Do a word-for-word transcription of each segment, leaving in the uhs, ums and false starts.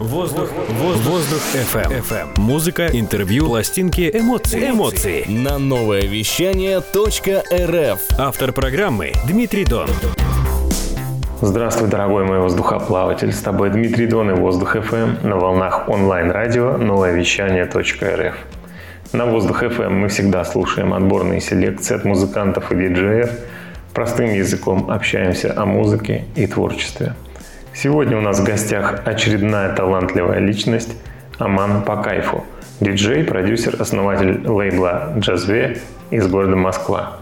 Воздух, воздух, воздух, эф эм. эф эм. Музыка, интервью, пластинки, эмоции, эмоции. На новоевещание.рф. Автор программы Дмитрий Дон. Здравствуй, дорогой мой воздухоплаватель. С тобой Дмитрий Дон и Воздух эф эм на волнах онлайн-радио новоевещание.рф. На Воздух эф эм мы всегда слушаем отборные селекции от музыкантов и диджеев. Простым языком общаемся о музыке и творчестве. Сегодня у нас в гостях очередная талантливая личность Аман по кайфу, диджей, продюсер, основатель лейбла «JAZZVE» из города Москва.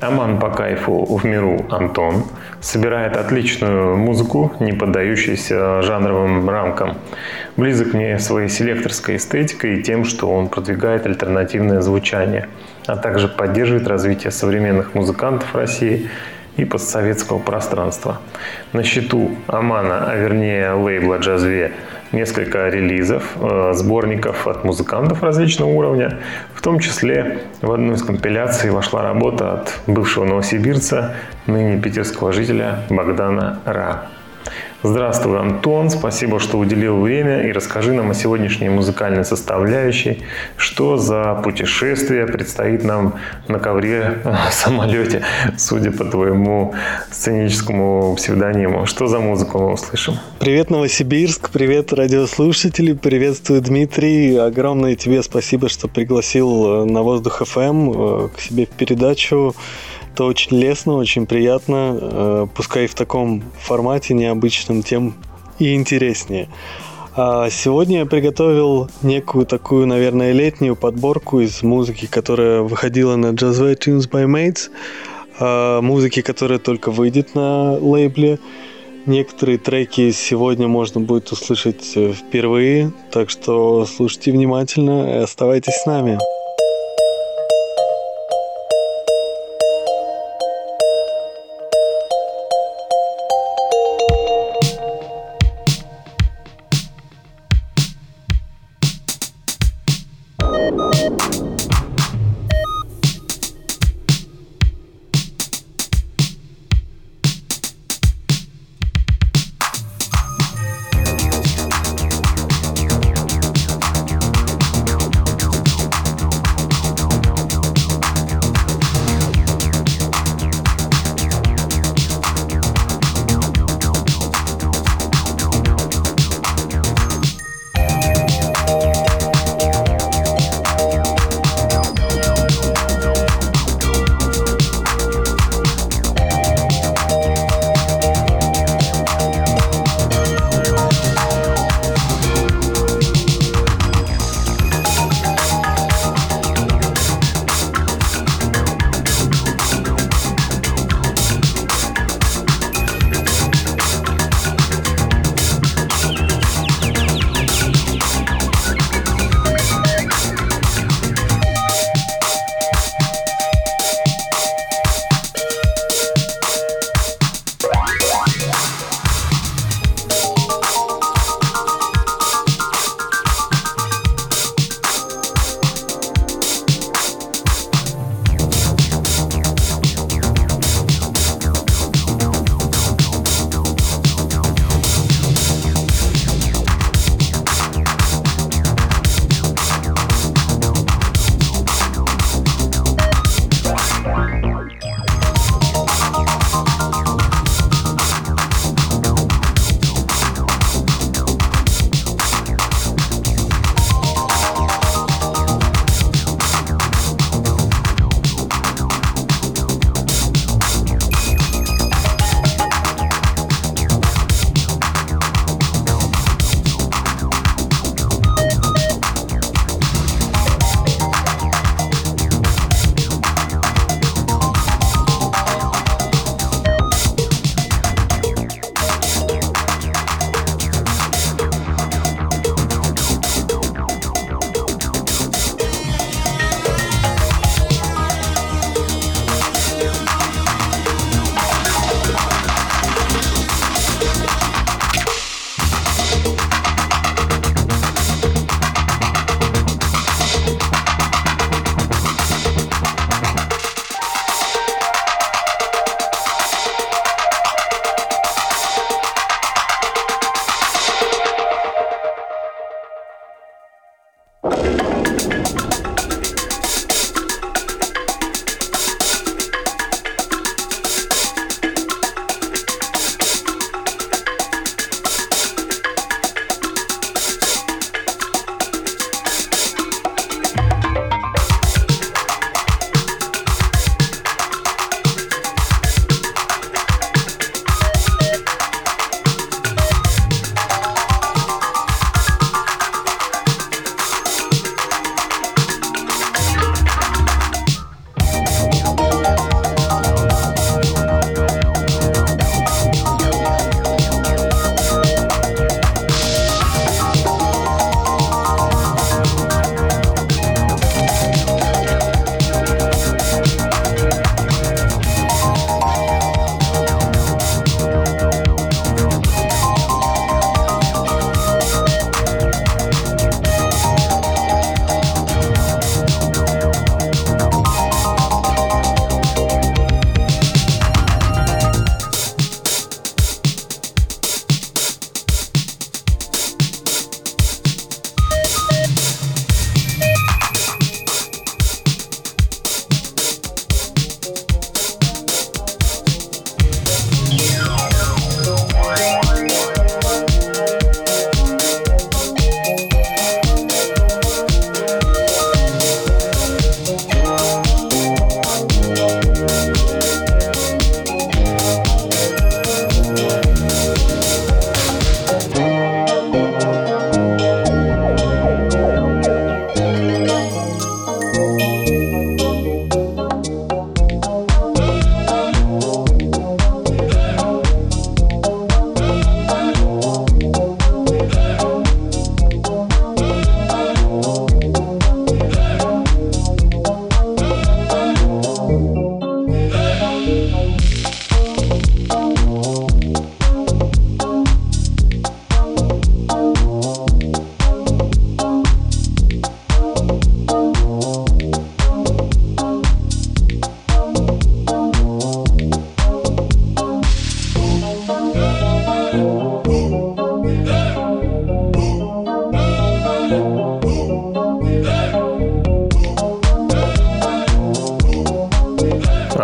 Аман по кайфу, в миру Антон, собирает отличную музыку, не поддающуюся жанровым рамкам. Близок мне своей селекторской эстетикой и тем, что он продвигает альтернативное звучание, а также поддерживает развитие современных музыкантов России и постсоветского пространства. На счету Амана, а вернее лейбла «JAZZVE», несколько релизов, сборников от музыкантов различного уровня. В том числе в одну из компиляций вошла работа от бывшего новосибирца, ныне питерского жителя Богдана Ра. Здравствуй, Антон, спасибо, что уделил время, и расскажи нам о сегодняшней музыкальной составляющей, что за путешествие предстоит нам на ковре в самолете, судя по твоему сценическому псевдониму. Что за музыку мы услышим? Привет, Новосибирск, привет, радиослушатели, приветствую, Дмитрий, огромное тебе спасибо, что пригласил на Воздух эф эм к себе в передачу. Это очень лестно, очень приятно, пускай в таком формате необычном, тем и интереснее. А сегодня я приготовил некую такую, наверное, летнюю подборку из музыки, которая выходила на JAZZVE Tunesbymates, музыки, которая только выйдет на лейбле. Некоторые треки сегодня можно будет услышать впервые, так что слушайте внимательно и оставайтесь с нами.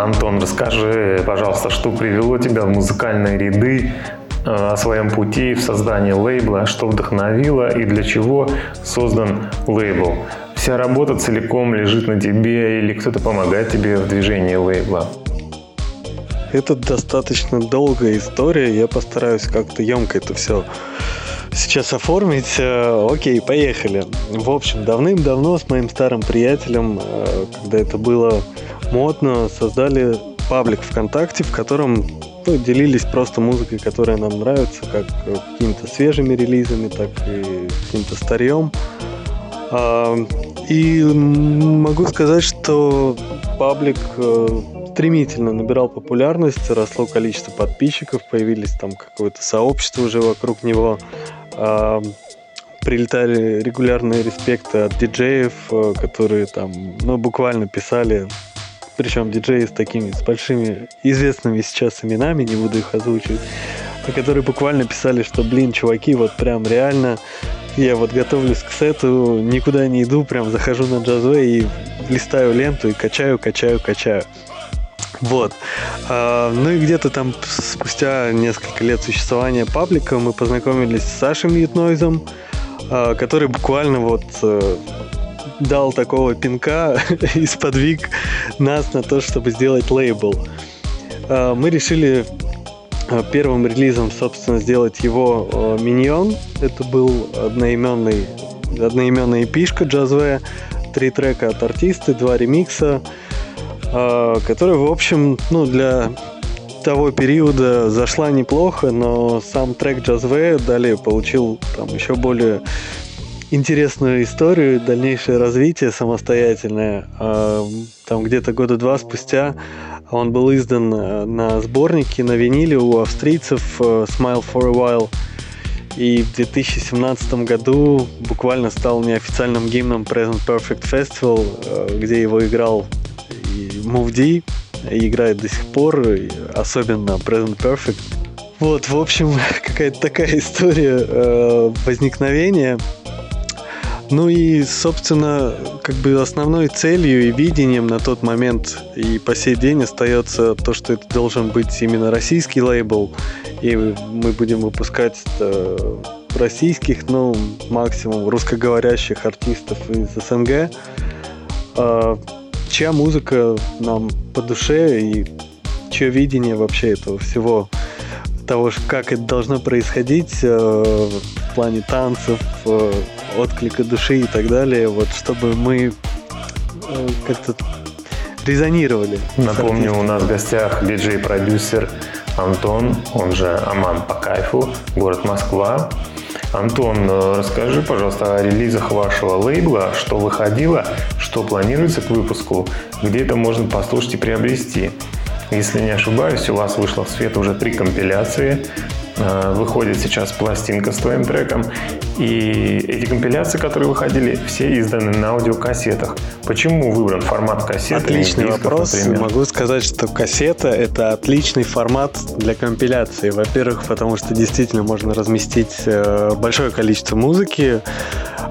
Антон, расскажи, пожалуйста, что привело тебя в музыкальные ряды, о своем пути в создании лейбла, что вдохновило и для чего создан лейбл. Вся работа целиком лежит на тебе или кто-то помогает тебе в движении лейбла? Это достаточно долгая история, я постараюсь как-то емко это все сейчас оформить. Окей, поехали. В общем, давным-давно с моим старым приятелем, когда это было модно, создали паблик ВКонтакте, в котором ну, делились просто музыкой, которая нам нравится, как какими-то свежими релизами, так и каким-то старьем. И могу сказать, что паблик стремительно набирал популярность, росло количество подписчиков, появились там какое-то сообщество уже вокруг него, прилетали регулярные респекты от диджеев, которые там ну, буквально писали, причем диджеи с такими, с большими известными сейчас именами, не буду их озвучивать, которые буквально писали, что, блин, чуваки, вот прям реально, я вот готовлюсь к сету, никуда не иду, прям захожу на JazzVe и листаю ленту и качаю, качаю, качаю. Вот. Ну и где-то там спустя несколько лет существования паблика мы познакомились с Сашей Мид Нойзом, который буквально вот дал такого пинка и сподвиг нас на то, чтобы сделать лейбл. Мы решили первым релизом, собственно, сделать его миньон. Это был одноименный, одноименная эпишка JazzVe, три трека от артиста, два ремикса, которая, в общем, ну, для того периода зашла неплохо, но сам трек JazzVe далее получил там еще более интересную историю, дальнейшее развитие самостоятельное. Там где-то года два спустя он был издан на сборнике, на виниле у австрийцев Smile for a while. И в две тысячи семнадцатом году буквально стал неофициальным гимном Present Perfect Festival, где его играл Move D, играет до сих пор, особенно Present Perfect. Вот, в общем, какая-то такая история э, возникновения. Ну и, собственно, как бы основной целью и видением на тот момент и по сей день остается то, что это должен быть именно российский лейбл, и мы будем выпускать российских, ну, максимум русскоговорящих артистов из СНГ, э, чья музыка нам по душе и чье видение вообще этого всего, того, как это должно происходить э, в плане танцев, э, отклика души и так далее, вот, чтобы мы э, как-то резонировали. Напомню, у нас в гостях диджей-продюсер Антон, он же Аман по кайфу, город Москва. Антон, расскажи, пожалуйста, о релизах вашего лейбла, что выходило, что планируется к выпуску, где это можно послушать и приобрести. Если не ошибаюсь, у вас вышло в свет уже три компиляции, выходит сейчас пластинка с твоим треком, и эти компиляции, которые выходили, все изданы на аудиокассетах. Почему выбран формат кассеты? Отличный вопрос. Например? Могу сказать, что кассета — это отличный формат для компиляции. Во-первых, потому что действительно можно разместить большое количество музыки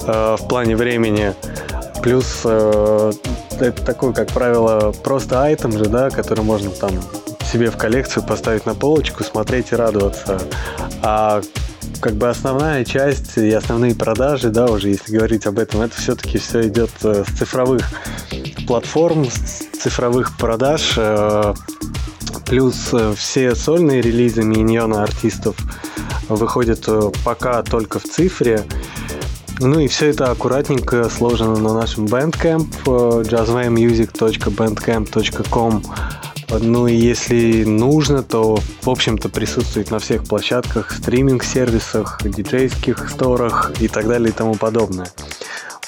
в плане времени. Плюс это такой, как правило, просто айтем же, да, который можно там себе в коллекцию поставить на полочку, смотреть и радоваться. А как бы основная часть и основные продажи, да, уже если говорить об этом, это все-таки все идет с цифровых платформ, с цифровых продаж. Плюс все сольные релизы миньона артистов выходят пока только в цифре. Ну и все это аккуратненько сложено на нашем Bandcamp, jazzvemusic точка bandcamp точка com. Ну и если нужно, то, в общем-то, присутствует на всех площадках, стриминг-сервисах, диджейских сторах и так далее и тому подобное.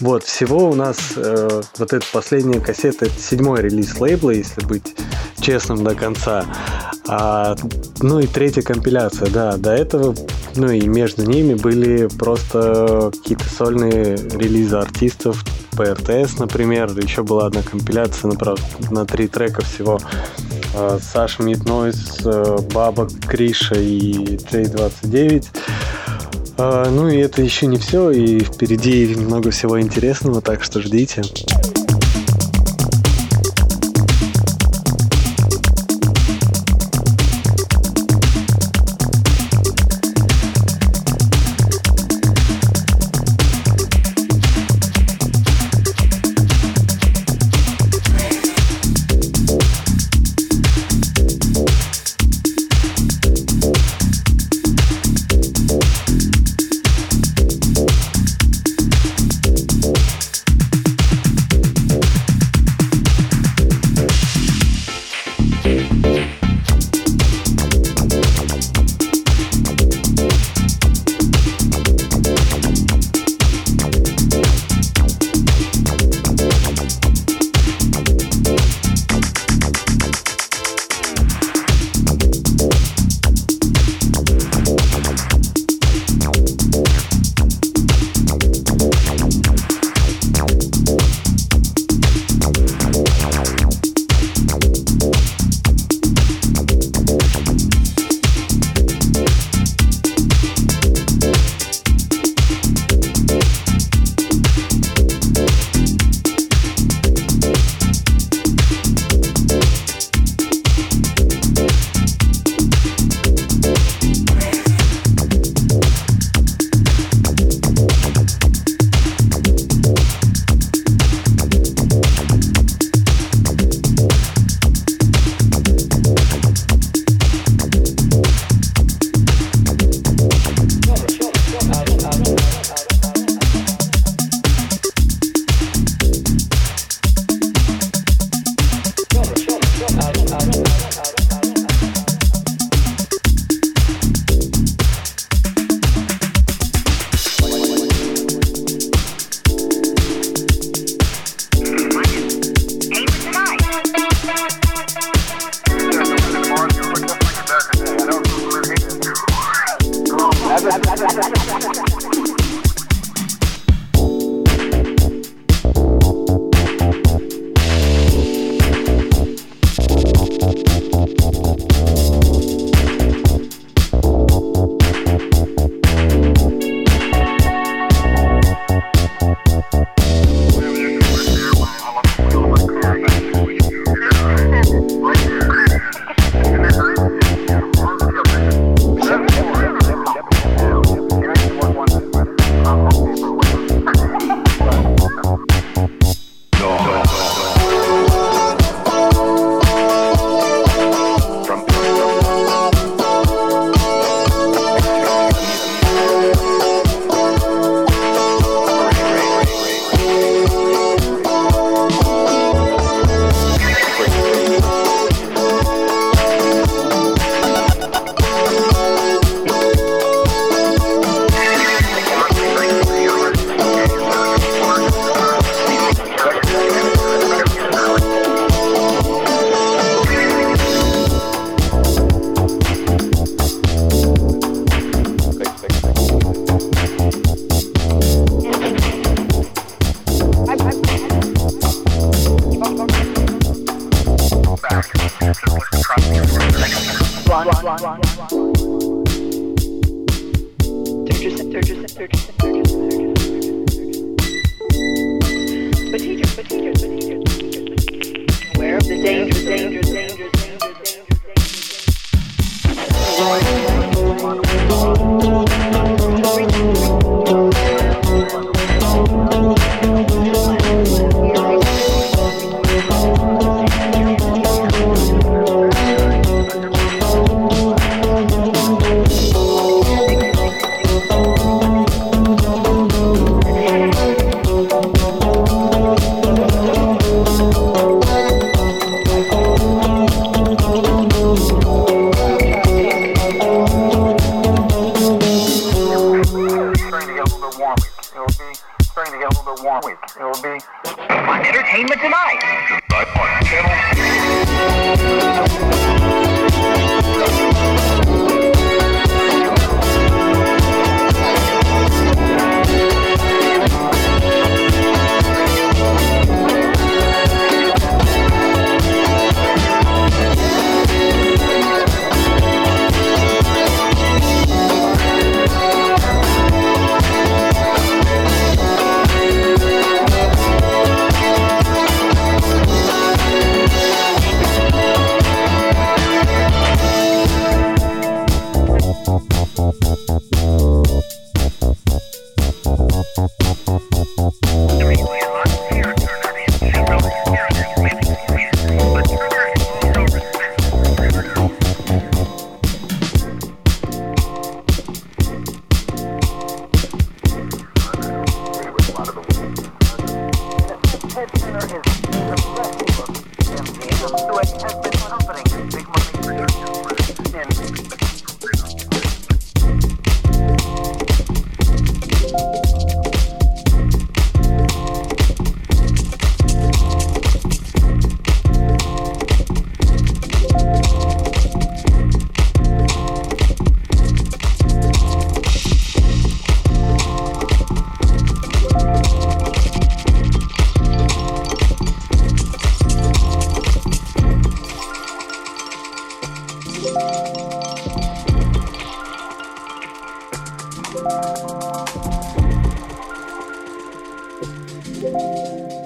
Вот, всего у нас э, вот эта последняя кассета, это седьмой релиз лейбла, если быть честным до конца. А, ну и третья компиляция, да, до этого, ну и между ними были просто какие-то сольные релизы артистов, пэ эр тэ эс, например, еще была одна компиляция, направ... на три трека всего, э, Саша Мид Нойз, э, Баба Криша и Тей двадцать девять. Ну и это еще не все, и впереди много всего интересного, так что ждите.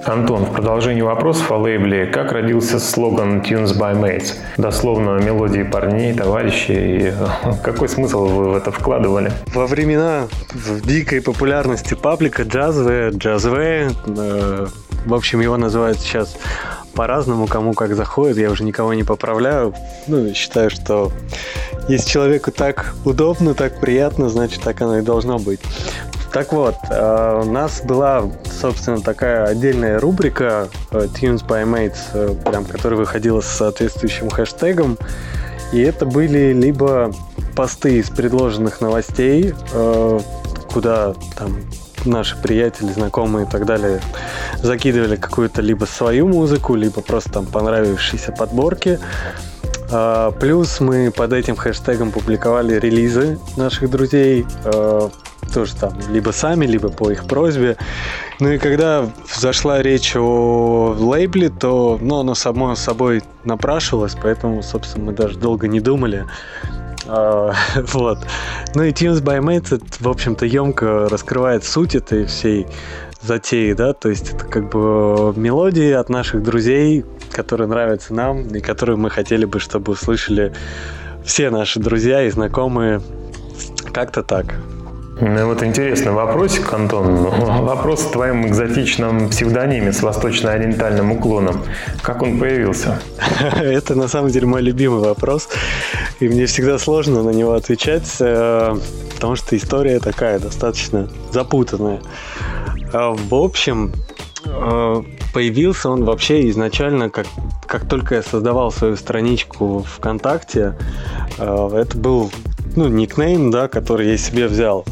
Антон, в продолжении вопросов о лейбле, как родился слоган Tunesbymates? Дословно мелодии парней, товарищей. Какой смысл вы в это вкладывали? Во времена дикой популярности паблика JAZZVE, JAZZVE, э, в общем, его называют сейчас по-разному, кому как заходит, я уже никого не поправляю. Ну, считаю, что если человеку так удобно, так приятно, значит, так оно и должно быть. Так вот, у нас была, собственно, такая отдельная рубрика Tunesbymates, прям, которая выходила с соответствующим хэштегом. И это были либо посты из предложенных новостей, куда там наши приятели, знакомые и так далее закидывали какую-то либо свою музыку, либо просто там понравившиеся подборки. Плюс мы под этим хэштегом публиковали релизы наших друзей, тоже там либо сами, либо по их просьбе. Ну и когда зашла речь о лейбле, то ну, оно само собой напрашивалось, поэтому, собственно, мы даже долго не думали. Вот. Ну и Tunesbymates, в общем-то, емко раскрывает суть этой всей затеи, да, то есть это как бы мелодии от наших друзей, которые нравятся нам и которые мы хотели бы, чтобы услышали все наши друзья и знакомые. Как-то так. Ну вот интересный вопросик, Антон. Вопрос о твоем экзотичном псевдониме с восточно-ориентальным уклоном. Как он появился? Это на самом деле мой любимый вопрос. И мне всегда сложно на него отвечать, потому что история такая, достаточно запутанная. В общем, появился он вообще изначально, как, как только я создавал свою страничку ВКонтакте. Это был... ну, никнейм, да, который я себе взял.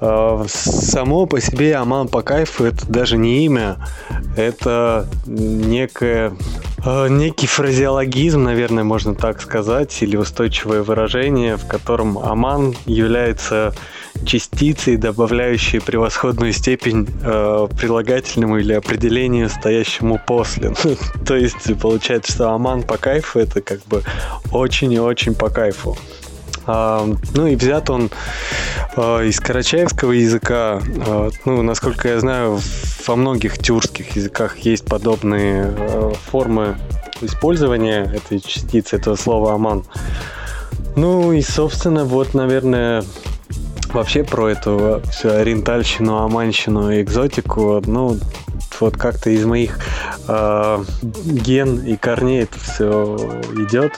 Само по себе Аман по кайфу — это даже не имя, это некое, некий фразеологизм, наверное, можно так сказать, или устойчивое выражение, в котором Аман является частицей, добавляющей превосходную степень э, прилагательному или определению, стоящему после. То есть получается, что Аман по кайфу — это как бы очень и очень по кайфу. Ну и взят он из карачаевского языка. Ну, насколько я знаю, во многих тюркских языках есть подобные формы использования этой частицы, этого слова «аман». Ну и, собственно, вот, наверное, вообще про эту всю ориентальщину, аманщину и экзотику, ну, вот как-то из моих э, ген и корней это все идет.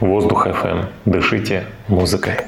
Воздух эф эм. Дышите музыкой.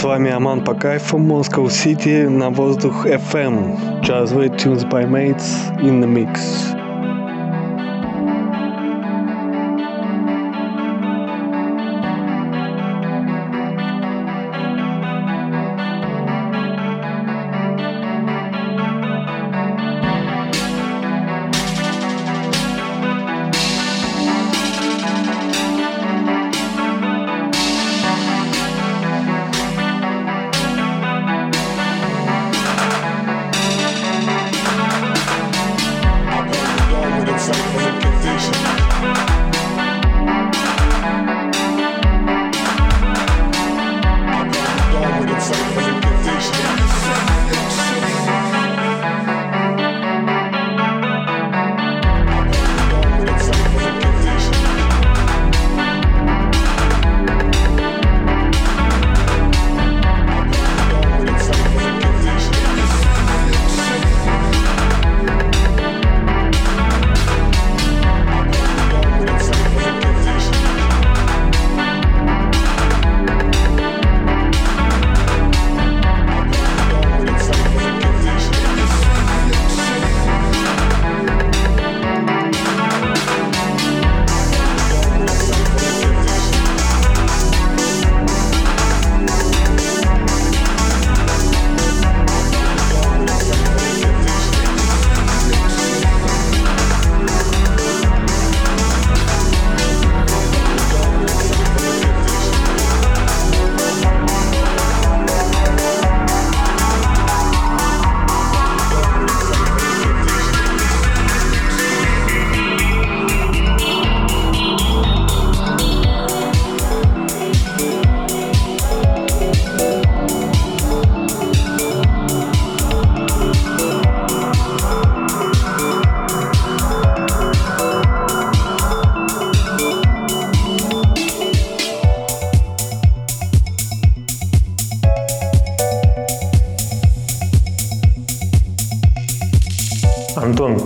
С вами Аман по кайфу, Moscow City, на воздух эф эм. JAZZVE, Tunesbymates, in the mix.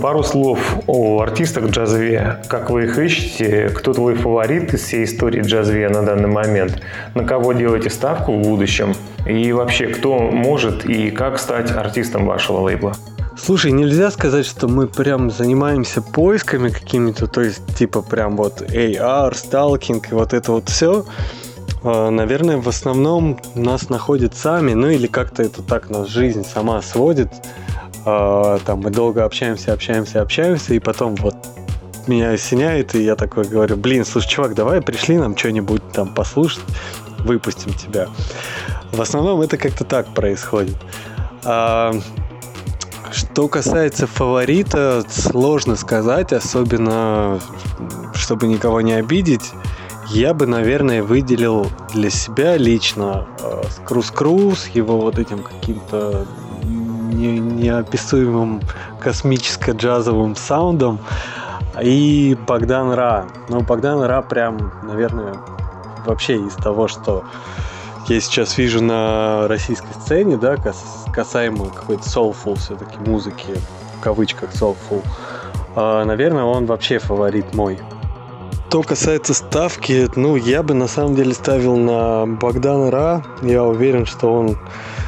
Пару слов о артистах JAZZVE. Как вы их ищете? Кто твой фаворит из всей истории JAZZVE на данный момент? На кого делаете ставку в будущем? И вообще, кто может и как стать артистом вашего лейбла? Слушай, нельзя сказать, что мы прям занимаемся поисками какими-то, то есть типа прям вот эй ар, сталкинг и вот это вот все. Наверное, в основном нас находят сами, ну или как-то это так нас жизнь сама сводит. Там мы долго общаемся, общаемся, общаемся, и потом вот меня осеняет, и я такой говорю: блин, слушай, чувак, давай пришли нам что-нибудь там послушать, выпустим тебя. В основном это как-то так происходит. А, что касается фаворита, сложно сказать, особенно чтобы никого не обидеть. Я бы, наверное, выделил для себя лично Круз-Круз, его вот этим каким-то неописуемым космическо-джазовым саундом, и Богдан Ра. Ну, Богдан Ра прям, наверное, вообще из того, что я сейчас вижу на российской сцене, да, касаемо какой-то soulful все-таки музыки, в кавычках soulful, наверное, он вообще фаворит мой. Что касается ставки, ну, я бы на самом деле ставил на Богдана Ра. Я уверен, что он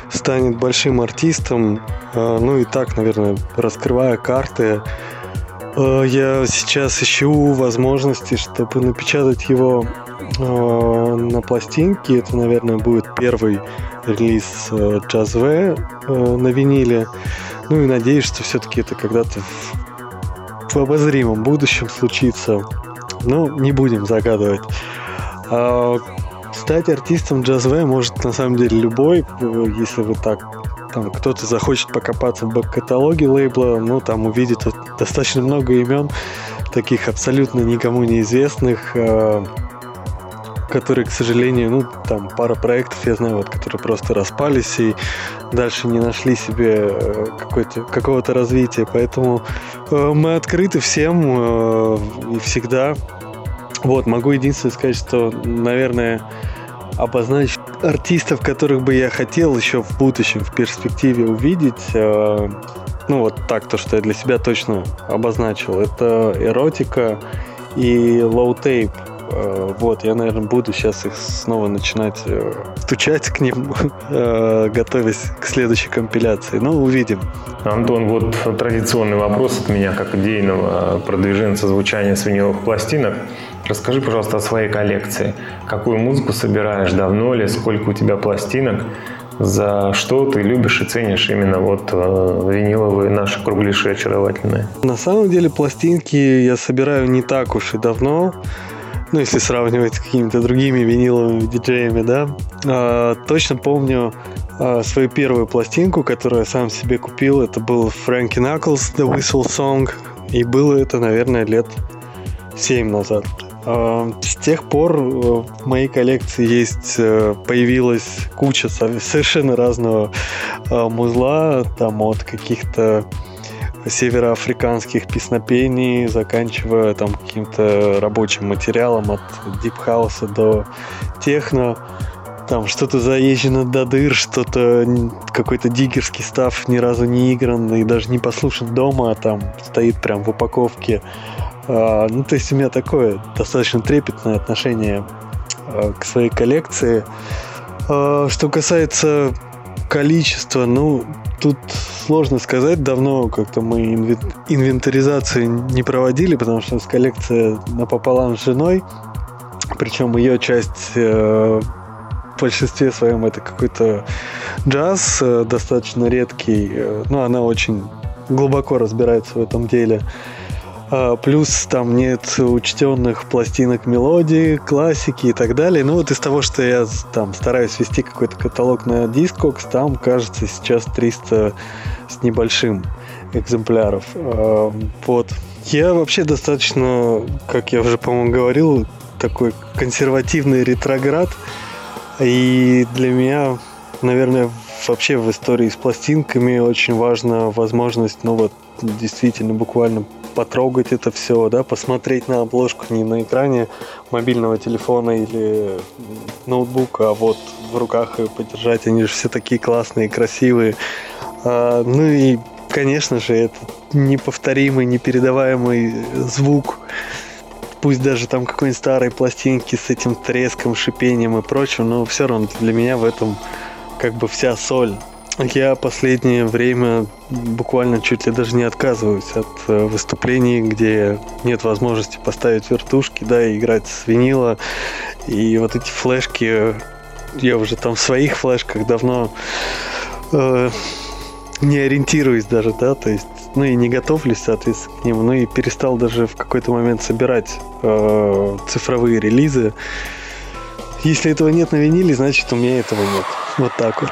станет большим артистом. Ну и так, наверное, раскрывая карты, я сейчас ищу возможности, чтобы напечатать его на пластинке. Это, наверное, будет первый релиз JAZZVE на виниле. Ну и надеюсь, что все-таки это когда-то в обозримом будущем случится. Ну, не будем загадывать. Стать артистом JAZZVE может на самом деле любой, если вы так, там, кто-то захочет покопаться в бэк-каталоге лейбла, ну, там увидит достаточно много имен, таких абсолютно никому неизвестных, которые, к сожалению, ну, там пара проектов, я знаю, вот, которые просто распались и дальше не нашли себе какой-то, какого-то развития. Поэтому э, мы открыты всем э, и всегда. Вот, могу единственное сказать, что, наверное, обозначить артистов, которых бы я хотел еще в будущем, в перспективе увидеть, э, ну, вот так, то, что я для себя точно обозначил, это эротика и лоу-тейп. Вот, я, наверное, буду сейчас их снова начинать стучать к ним, готовясь к следующей компиляции. Ну, увидим. Антон, вот традиционный вопрос от меня, как идейного продвиженца звучания с виниловых пластинок. Расскажи, пожалуйста, о своей коллекции. Какую музыку собираешь, давно ли, сколько у тебя пластинок, за что ты любишь и ценишь именно вот э, виниловые наши круглиши очаровательные? На самом деле пластинки я собираю не так уж и давно. Ну, если сравнивать с какими-то другими виниловыми диджеями, да. А, точно помню а, свою первую пластинку, которую я сам себе купил. Это был Frankie Knuckles, The Whistle Song. И было это, наверное, лет семь назад. А, с тех пор в моей коллекции есть, появилась куча совершенно разного музла. Там от каких-то североафриканских песнопений, заканчивая там каким-то рабочим материалом от дипхауса до техно, там что-то заезжено до дыр, что-то какой-то диггерский став ни разу не игран и даже не послушан дома, а там стоит прям в упаковке. Ну, то есть у меня такое достаточно трепетное отношение к своей коллекции. Что касается количества, ну, тут сложно сказать, давно как-то мы инвентаризации не проводили, потому что у нас коллекция напополам с женой, причем ее часть э, в большинстве своем это какой-то джаз, э, достаточно редкий, э, но она очень глубоко разбирается в этом деле. Плюс там нет учтенных пластинок мелодии, классики и так далее. Ну вот из того, что я там стараюсь вести какой-то каталог на Discogs, там, кажется, сейчас триста с небольшим экземпляров. Вот. Я вообще достаточно, как я уже, по-моему, говорил, такой консервативный ретроград. И для меня, наверное, вообще в истории с пластинками очень важна возможность, ну вот, действительно, буквально потрогать это все, да, посмотреть на обложку не на экране мобильного телефона или ноутбука, а вот в руках ее подержать, они же все такие классные, красивые. А, ну и, конечно же, это неповторимый, непередаваемый звук, пусть даже там какой-нибудь старой пластинки с этим треском, шипением и прочим, но все равно для меня в этом как бы вся соль. Я последнее время буквально чуть ли даже не отказываюсь от выступлений, где нет возможности поставить вертушки, да, и играть с винила. И вот эти флешки, я уже там в своих флешках давно э, не ориентируюсь даже, да, то есть, ну и не готовлюсь, соответственно, к ним, ну и перестал даже в какой-то момент собирать э, цифровые релизы. Если этого нет на виниле, значит у меня этого нет. Вот так вот.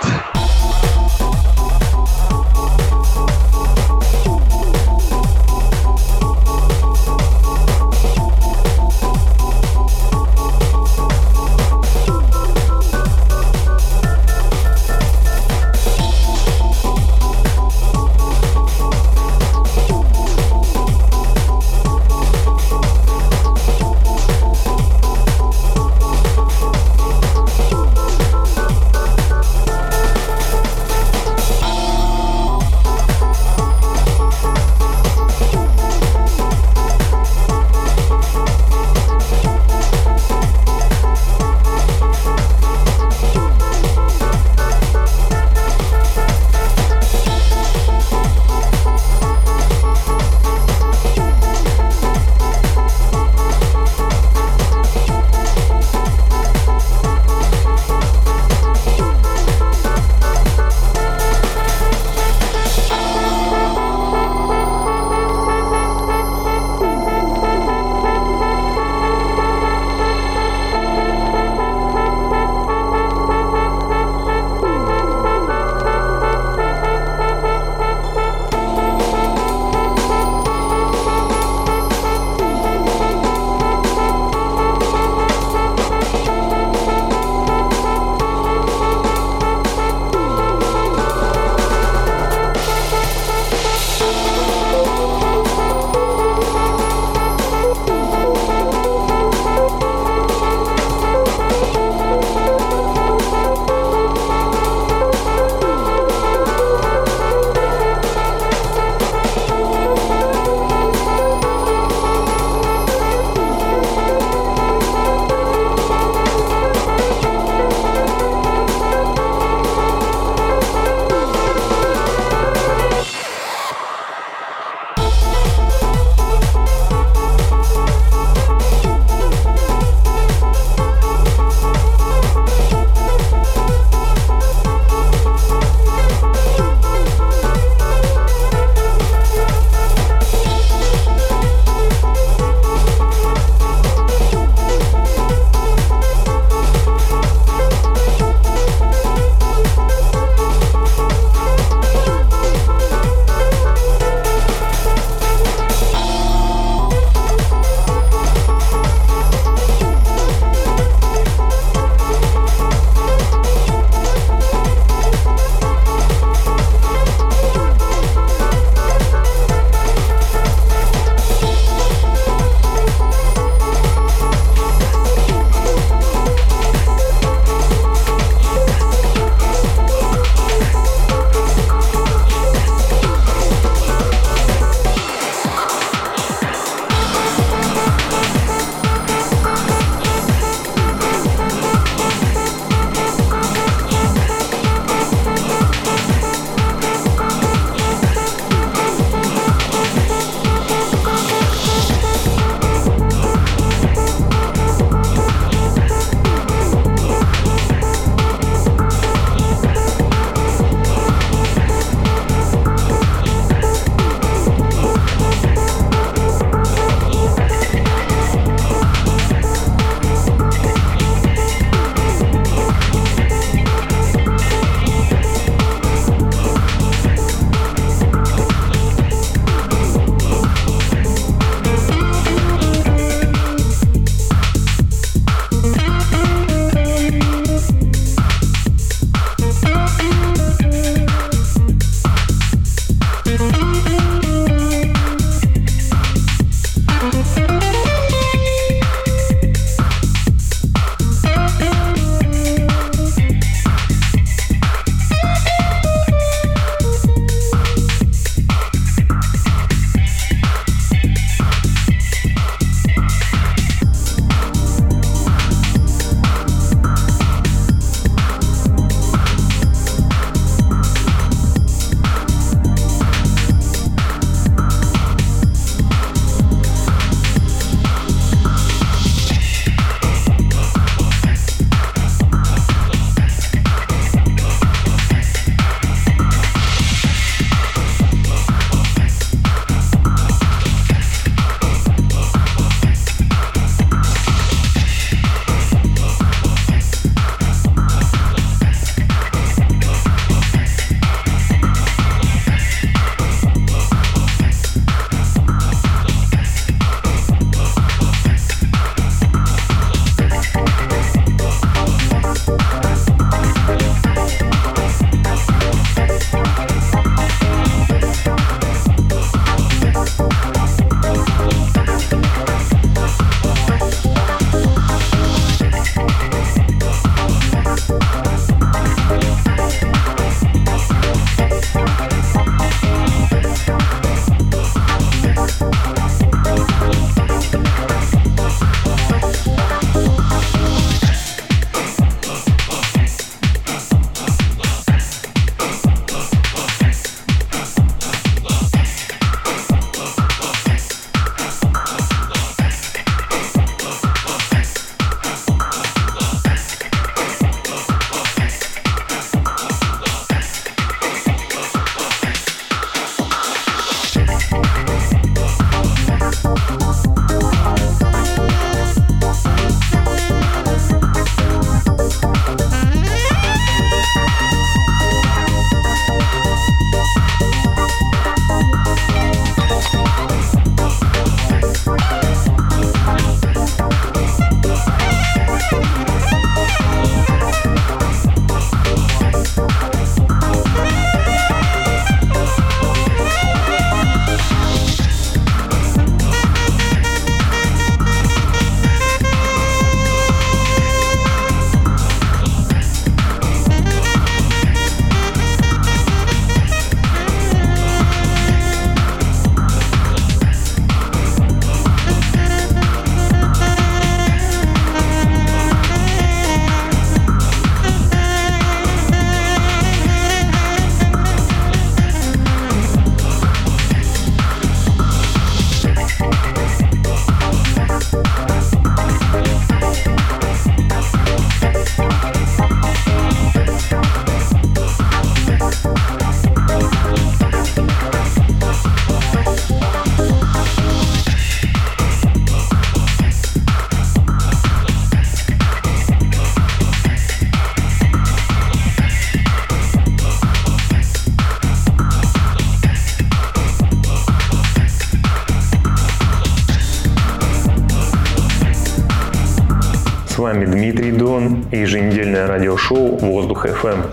С вами Дмитрий Дон и еженедельное радиошоу «Воздух эф эм».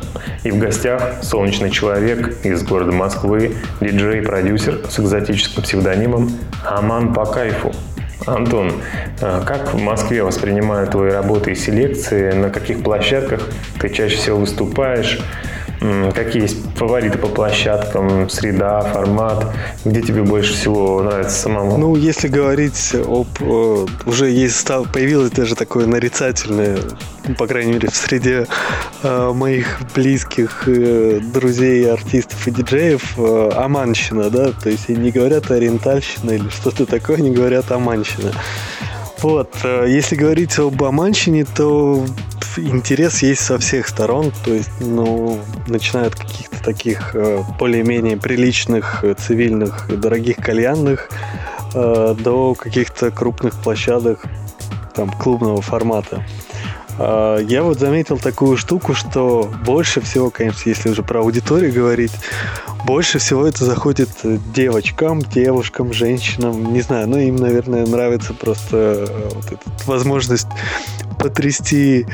И в гостях солнечный человек из города Москвы, диджей-продюсер с экзотическим псевдонимом Аман по кайфу. Антон, как в Москве воспринимают твои работы и селекции? На каких площадках ты чаще всего выступаешь? Какие есть фавориты по площадкам, среда, формат? Где тебе больше всего нравится самому? Ну, если говорить об... О, уже есть, появилось даже такое нарицательное, по крайней мере, в среде э, моих близких э, друзей, артистов и диджеев, э, аманщина, да? То есть не говорят ориентальщина или что-то такое, не говорят аманщина. Вот, если говорить об аманщине, то интерес есть со всех сторон, то есть, ну, начиная от каких-то таких более-менее приличных, цивильных и дорогих кальянных до каких-то крупных площадок там клубного формата. Я вот заметил такую штуку, что больше всего, конечно, если уже про аудиторию говорить, больше всего это заходит девочкам, девушкам, женщинам, не знаю, но им, наверное, нравится просто вот эта возможность потрясти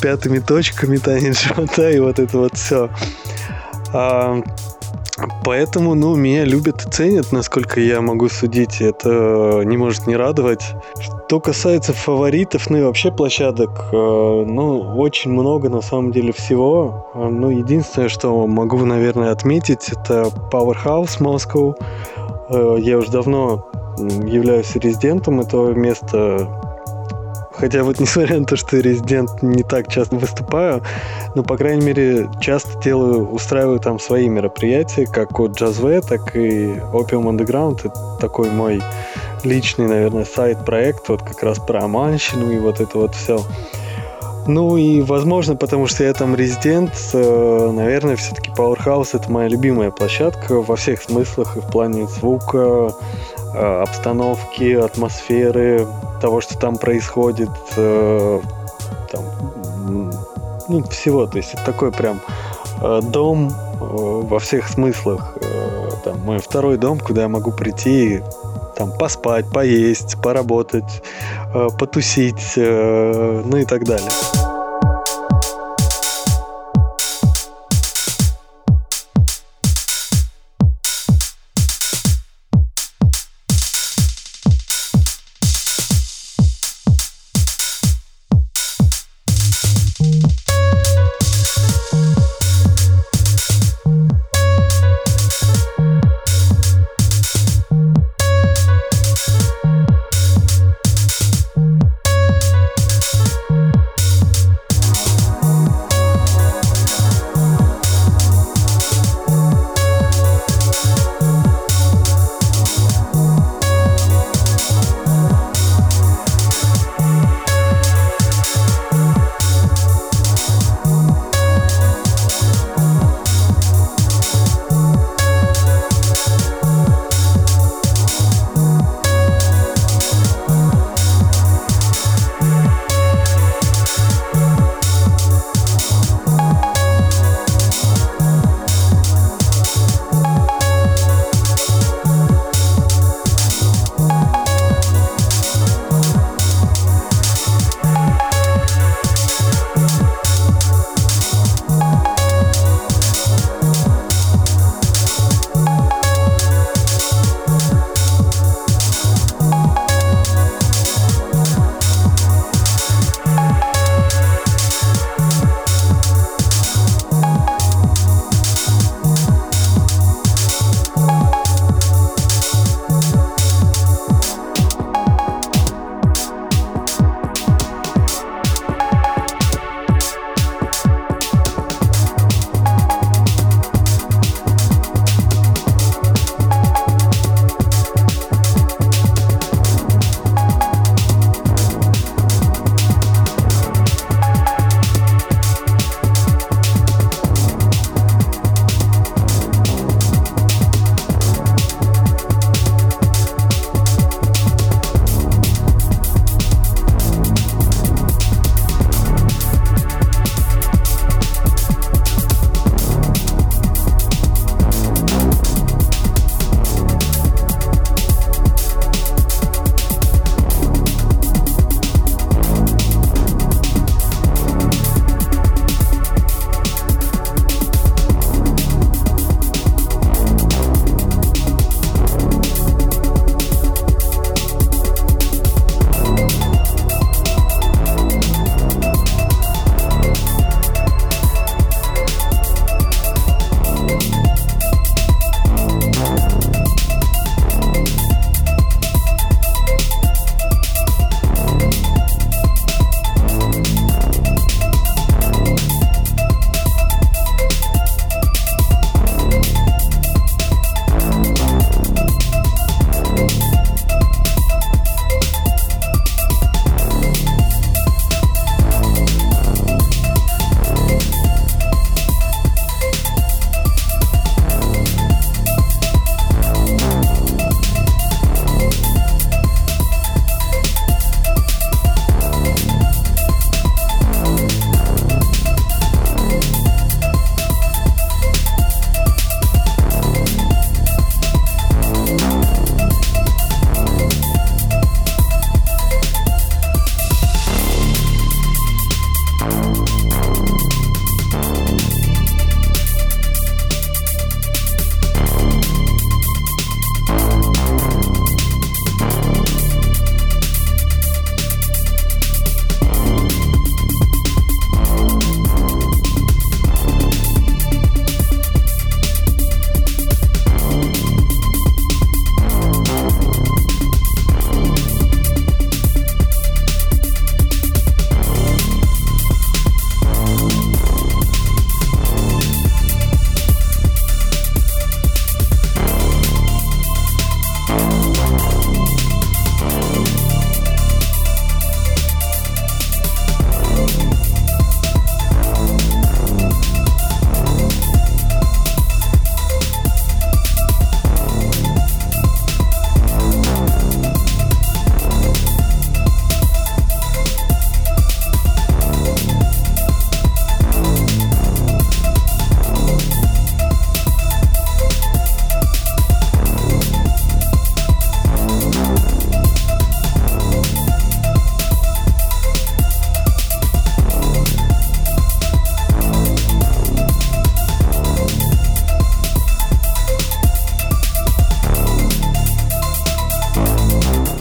пятыми точками, танец живота и вот это вот все. Поэтому, ну, меня любят и ценят, насколько я могу судить. Это не может не радовать. Что касается фаворитов, ну и вообще площадок, э, ну, очень много на самом деле всего. Ну, единственное, что могу, наверное, отметить, это Powerhouse Moscow. Э, я уже давно являюсь резидентом этого места. Хотя вот несмотря на то, что резидент, не так часто выступаю, но, по крайней мере, часто делаю, устраиваю там свои мероприятия, как от JAZZVE, так и Opium Underground. Это такой мой личный, наверное, сайт-проект, вот как раз про аманщину и вот это вот все. Ну и, возможно, потому что я там резидент, наверное, все-таки Powerhouse — это моя любимая площадка во всех смыслах, и в плане звука, обстановки, атмосферы, того, что там происходит, э, там, ну, всего. То есть это такой прям э, дом э, во всех смыслах. Э, там, мой второй дом, куда я могу прийти и там поспать, поесть, поработать, э, потусить, э, ну и так далее.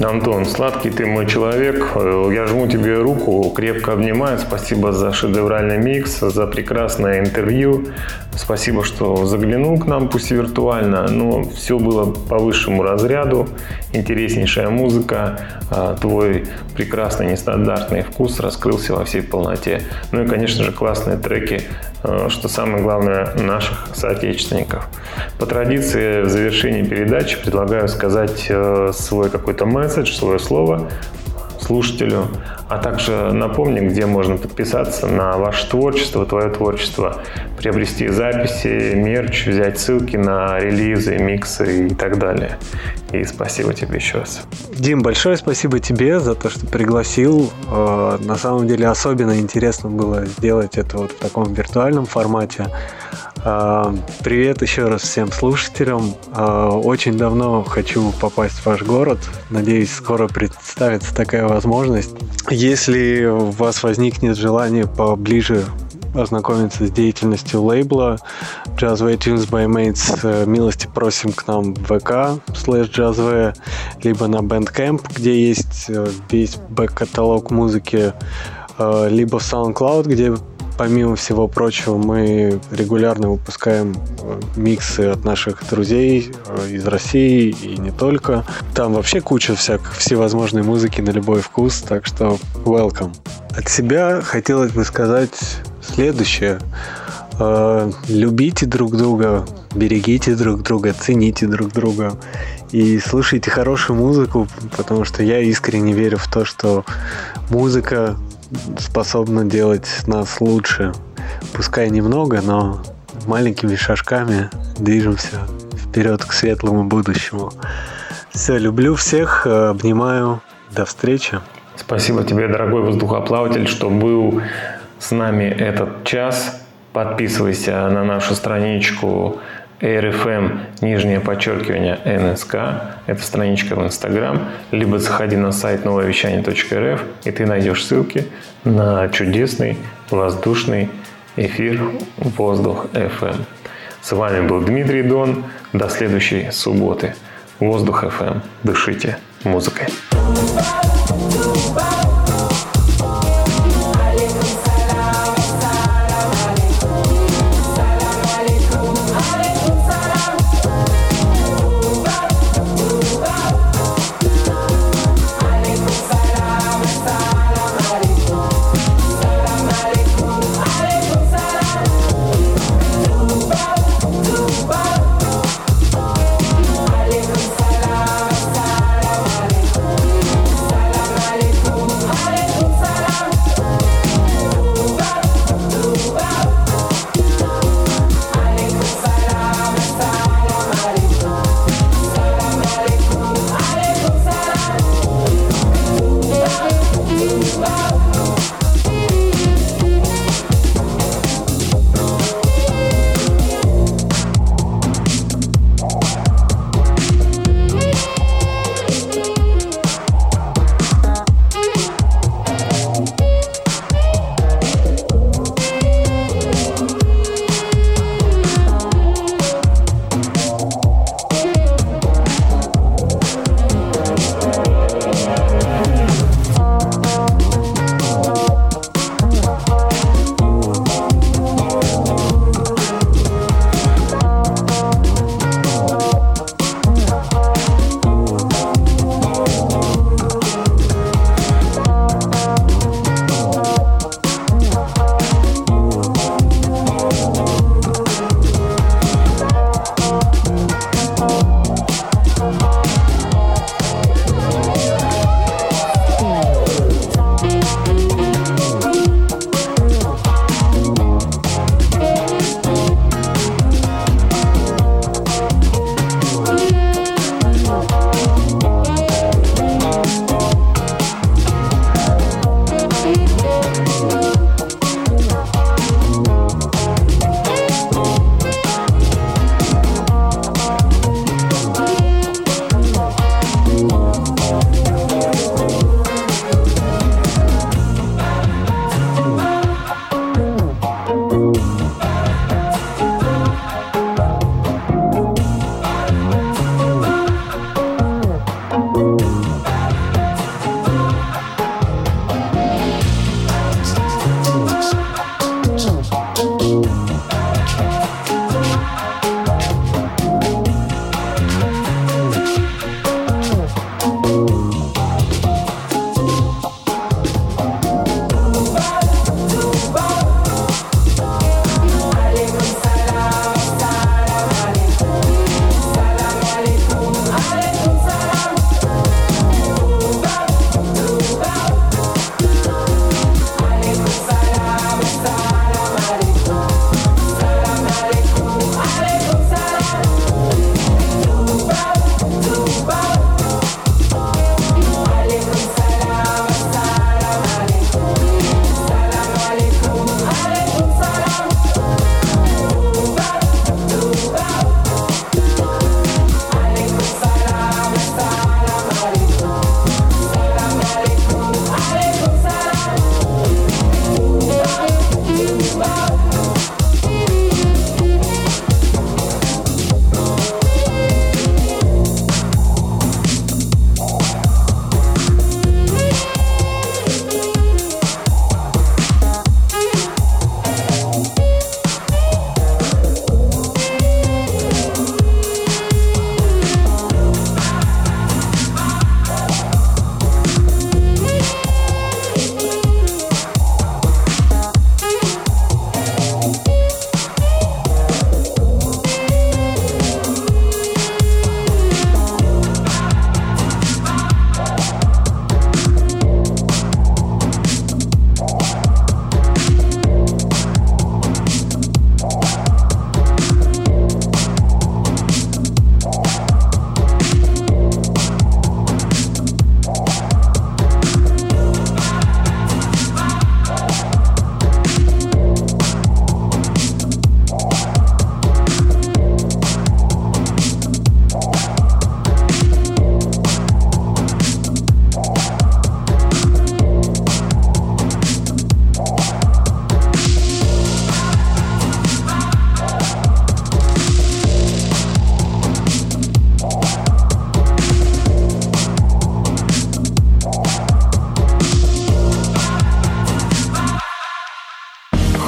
Антон, сладкий ты мой человек, я жму тебе руку, крепко обнимаю, спасибо за шедевральный микс, за прекрасное интервью, спасибо, что заглянул к нам, пусть и виртуально, но все было по высшему разряду, интереснейшая музыка, твой прекрасный нестандартный вкус раскрылся во всей полноте, ну и, конечно же, классные треки, что самое главное, наших соотечественников. По традиции, в завершении передачи предлагаю сказать свой какой-то месседж, свое слово слушателю, а также напомню, где можно подписаться на ваше творчество, твое творчество, приобрести записи, мерч, взять ссылки на релизы, миксы и так далее. И спасибо тебе еще раз. Дим, большое спасибо тебе за то, что пригласил. На самом деле особенно интересно было сделать это вот в таком виртуальном формате. Привет еще раз всем слушателям. Очень давно хочу попасть в ваш город. Надеюсь, скоро представится такая возможность. Если у вас возникнет желание поближе ознакомиться с деятельностью лейбла JAZZVE Tunesbymates, милости просим к нам в ВК слэш JAZZVE, либо на Bandcamp, где есть весь бэк-каталог музыки, либо в SoundCloud, где помимо всего прочего, мы регулярно выпускаем миксы от наших друзей из России и не только. Там вообще куча всякой всевозможной музыки на любой вкус, так что welcome. От себя хотелось бы сказать следующее. Любите друг друга, берегите друг друга, цените друг друга и слушайте хорошую музыку, потому что я искренне верю в то, что музыка способна делать нас лучше. Пускай немного, но маленькими шажками движемся вперед к светлому будущему. Все, люблю всех, обнимаю. До встречи. Спасибо тебе, дорогой воздухоплаватель, что был с нами этот час. Подписывайся на нашу страничку эр эф эм, нижнее подчеркивание, эн эс ка. Это страничка в Инстаграм. Либо заходи на сайт новоевещание точка эр эф, и ты найдешь ссылки на чудесный воздушный эфир «Воздух эф эм». С вами был Дмитрий Дон. До следующей субботы. «Воздух эф эм». Дышите музыкой.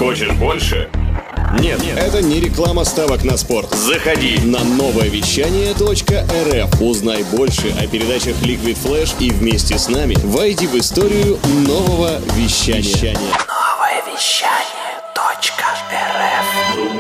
Хочешь больше? Нет, нет, это не реклама ставок на спорт. Заходи на новоевещание точка эр эф. Узнай больше о передачах Liquid Flash и вместе с нами войди в историю нового вещания. Новое вещание точка эр эф.